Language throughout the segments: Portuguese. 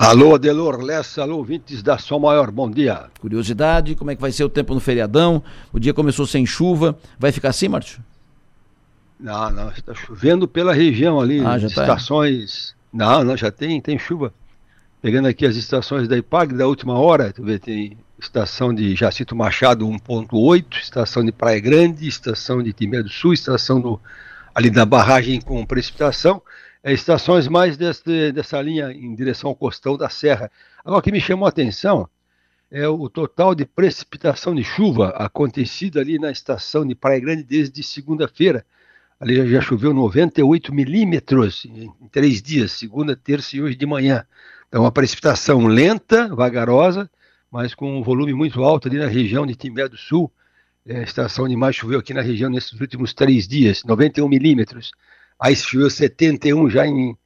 Alô, Adelor Lessa, alô, ouvintes da Sol Maior, bom dia. Curiosidade, como é que vai ser o tempo no feriadão? O dia começou sem chuva, vai ficar assim, Márcio? Não, está chovendo pela região ali, estações, não, já tem chuva. Pegando aqui as estações da IPAG da última hora, tu vê, tem estação de Jacinto Machado 1.8, estação de Praia Grande, estação de Timbé do Sul, estação ali da barragem com precipitação. Estações mais dessa linha em direção ao costão da serra. Agora, o que me chamou a atenção é o total de precipitação de chuva acontecida ali na estação de Praia Grande desde segunda-feira. Ali já choveu 98 milímetros em 3 dias, segunda, terça e hoje de manhã. Então, uma precipitação lenta, vagarosa, mas com um volume muito alto ali na região de Timbé do Sul. A estação de mais choveu aqui na região nesses últimos 3 dias, 91 milímetros. Aí choveu 71 já em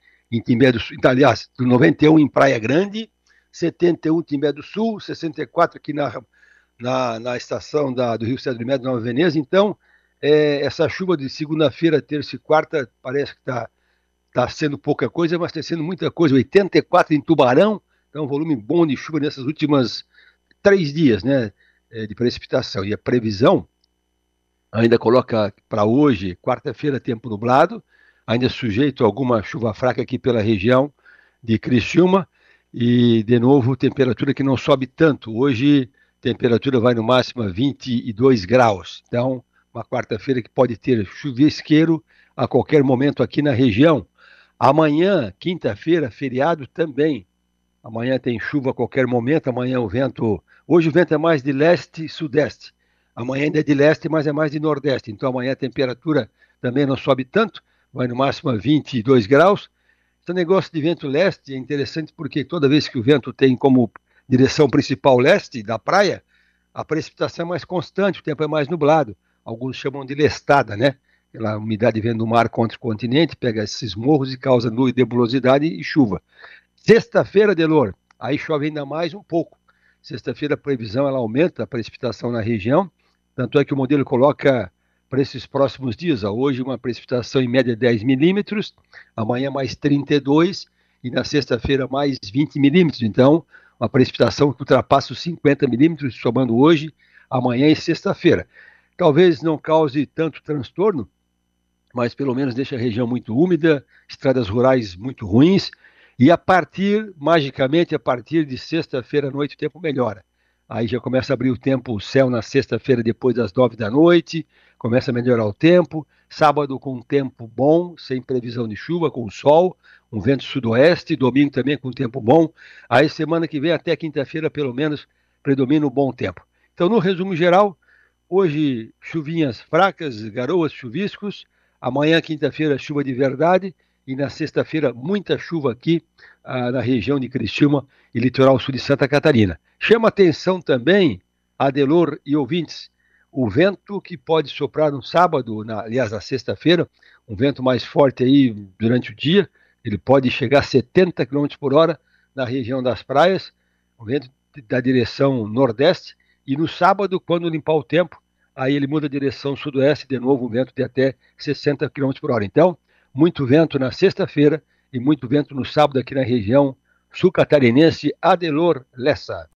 Timbé do Sul, aliás, 91 em Praia Grande, 71 em Timbé do Sul, 64 aqui na estação do Rio Cedro de Médio Nova Veneza. Então, essa chuva de segunda-feira, terça e quarta, parece que está sendo pouca coisa, mas está sendo muita coisa. 84 em Tubarão, então um volume bom de chuva nessas últimas 3 dias, né, de precipitação. E a previsão ainda coloca para hoje, quarta-feira, tempo nublado, ainda sujeito a alguma chuva fraca aqui pela região de Criciúma e, de novo, temperatura que não sobe tanto. Hoje, temperatura vai no máximo a 22 graus. Então, uma quarta-feira que pode ter chuvisqueiro a qualquer momento aqui na região. Amanhã, quinta-feira, feriado também. Amanhã tem chuva a qualquer momento, amanhã o vento... Hoje o vento é mais de leste e sudeste. Amanhã ainda é de leste, mas é mais de nordeste. Então amanhã a temperatura também não sobe tanto. Vai no máximo a 22 graus. Esse negócio de vento leste é interessante porque toda vez que o vento tem como direção principal leste da praia, a precipitação é mais constante, o tempo é mais nublado. Alguns chamam de lestada, né? Pela umidade vindo do mar contra o continente, pega esses morros e causa nuvem, nebulosidade e chuva. Sexta-feira, Delor, aí chove ainda mais um pouco. Sexta-feira a previsão ela aumenta a precipitação na região, tanto é que o modelo coloca... Para esses próximos dias, hoje uma precipitação em média 10 milímetros, amanhã mais 32 e na sexta-feira mais 20 milímetros. Então, uma precipitação que ultrapassa os 50 milímetros, somando hoje, amanhã e sexta-feira. Talvez não cause tanto transtorno, mas pelo menos deixa a região muito úmida, estradas rurais muito ruins e magicamente, a partir de sexta-feira à noite o tempo melhora. Aí já começa a abrir o tempo, o céu na sexta-feira depois das 21h, começa a melhorar o tempo. Sábado com um tempo bom, sem previsão de chuva, com sol, um vento sudoeste. Domingo também com tempo bom. Aí semana que vem até quinta-feira, pelo menos, predomina o bom tempo. Então, no resumo geral, hoje chuvinhas fracas, garoas, chuviscos. Amanhã, quinta-feira, chuva de verdade. E na sexta-feira, muita chuva aqui na região de Criciúma e litoral sul de Santa Catarina. Chama atenção também, Adelor e ouvintes, o vento que pode soprar no sábado, aliás, na sexta-feira, um vento mais forte aí durante o dia, ele pode chegar a 70 km por hora na região das praias, o vento da direção nordeste, e no sábado, quando limpar o tempo, aí ele muda a direção sudoeste, de novo um vento de até 60 km por hora. Então, muito vento na sexta-feira e muito vento no sábado aqui na região sul-catarinense. Adelor Lessa.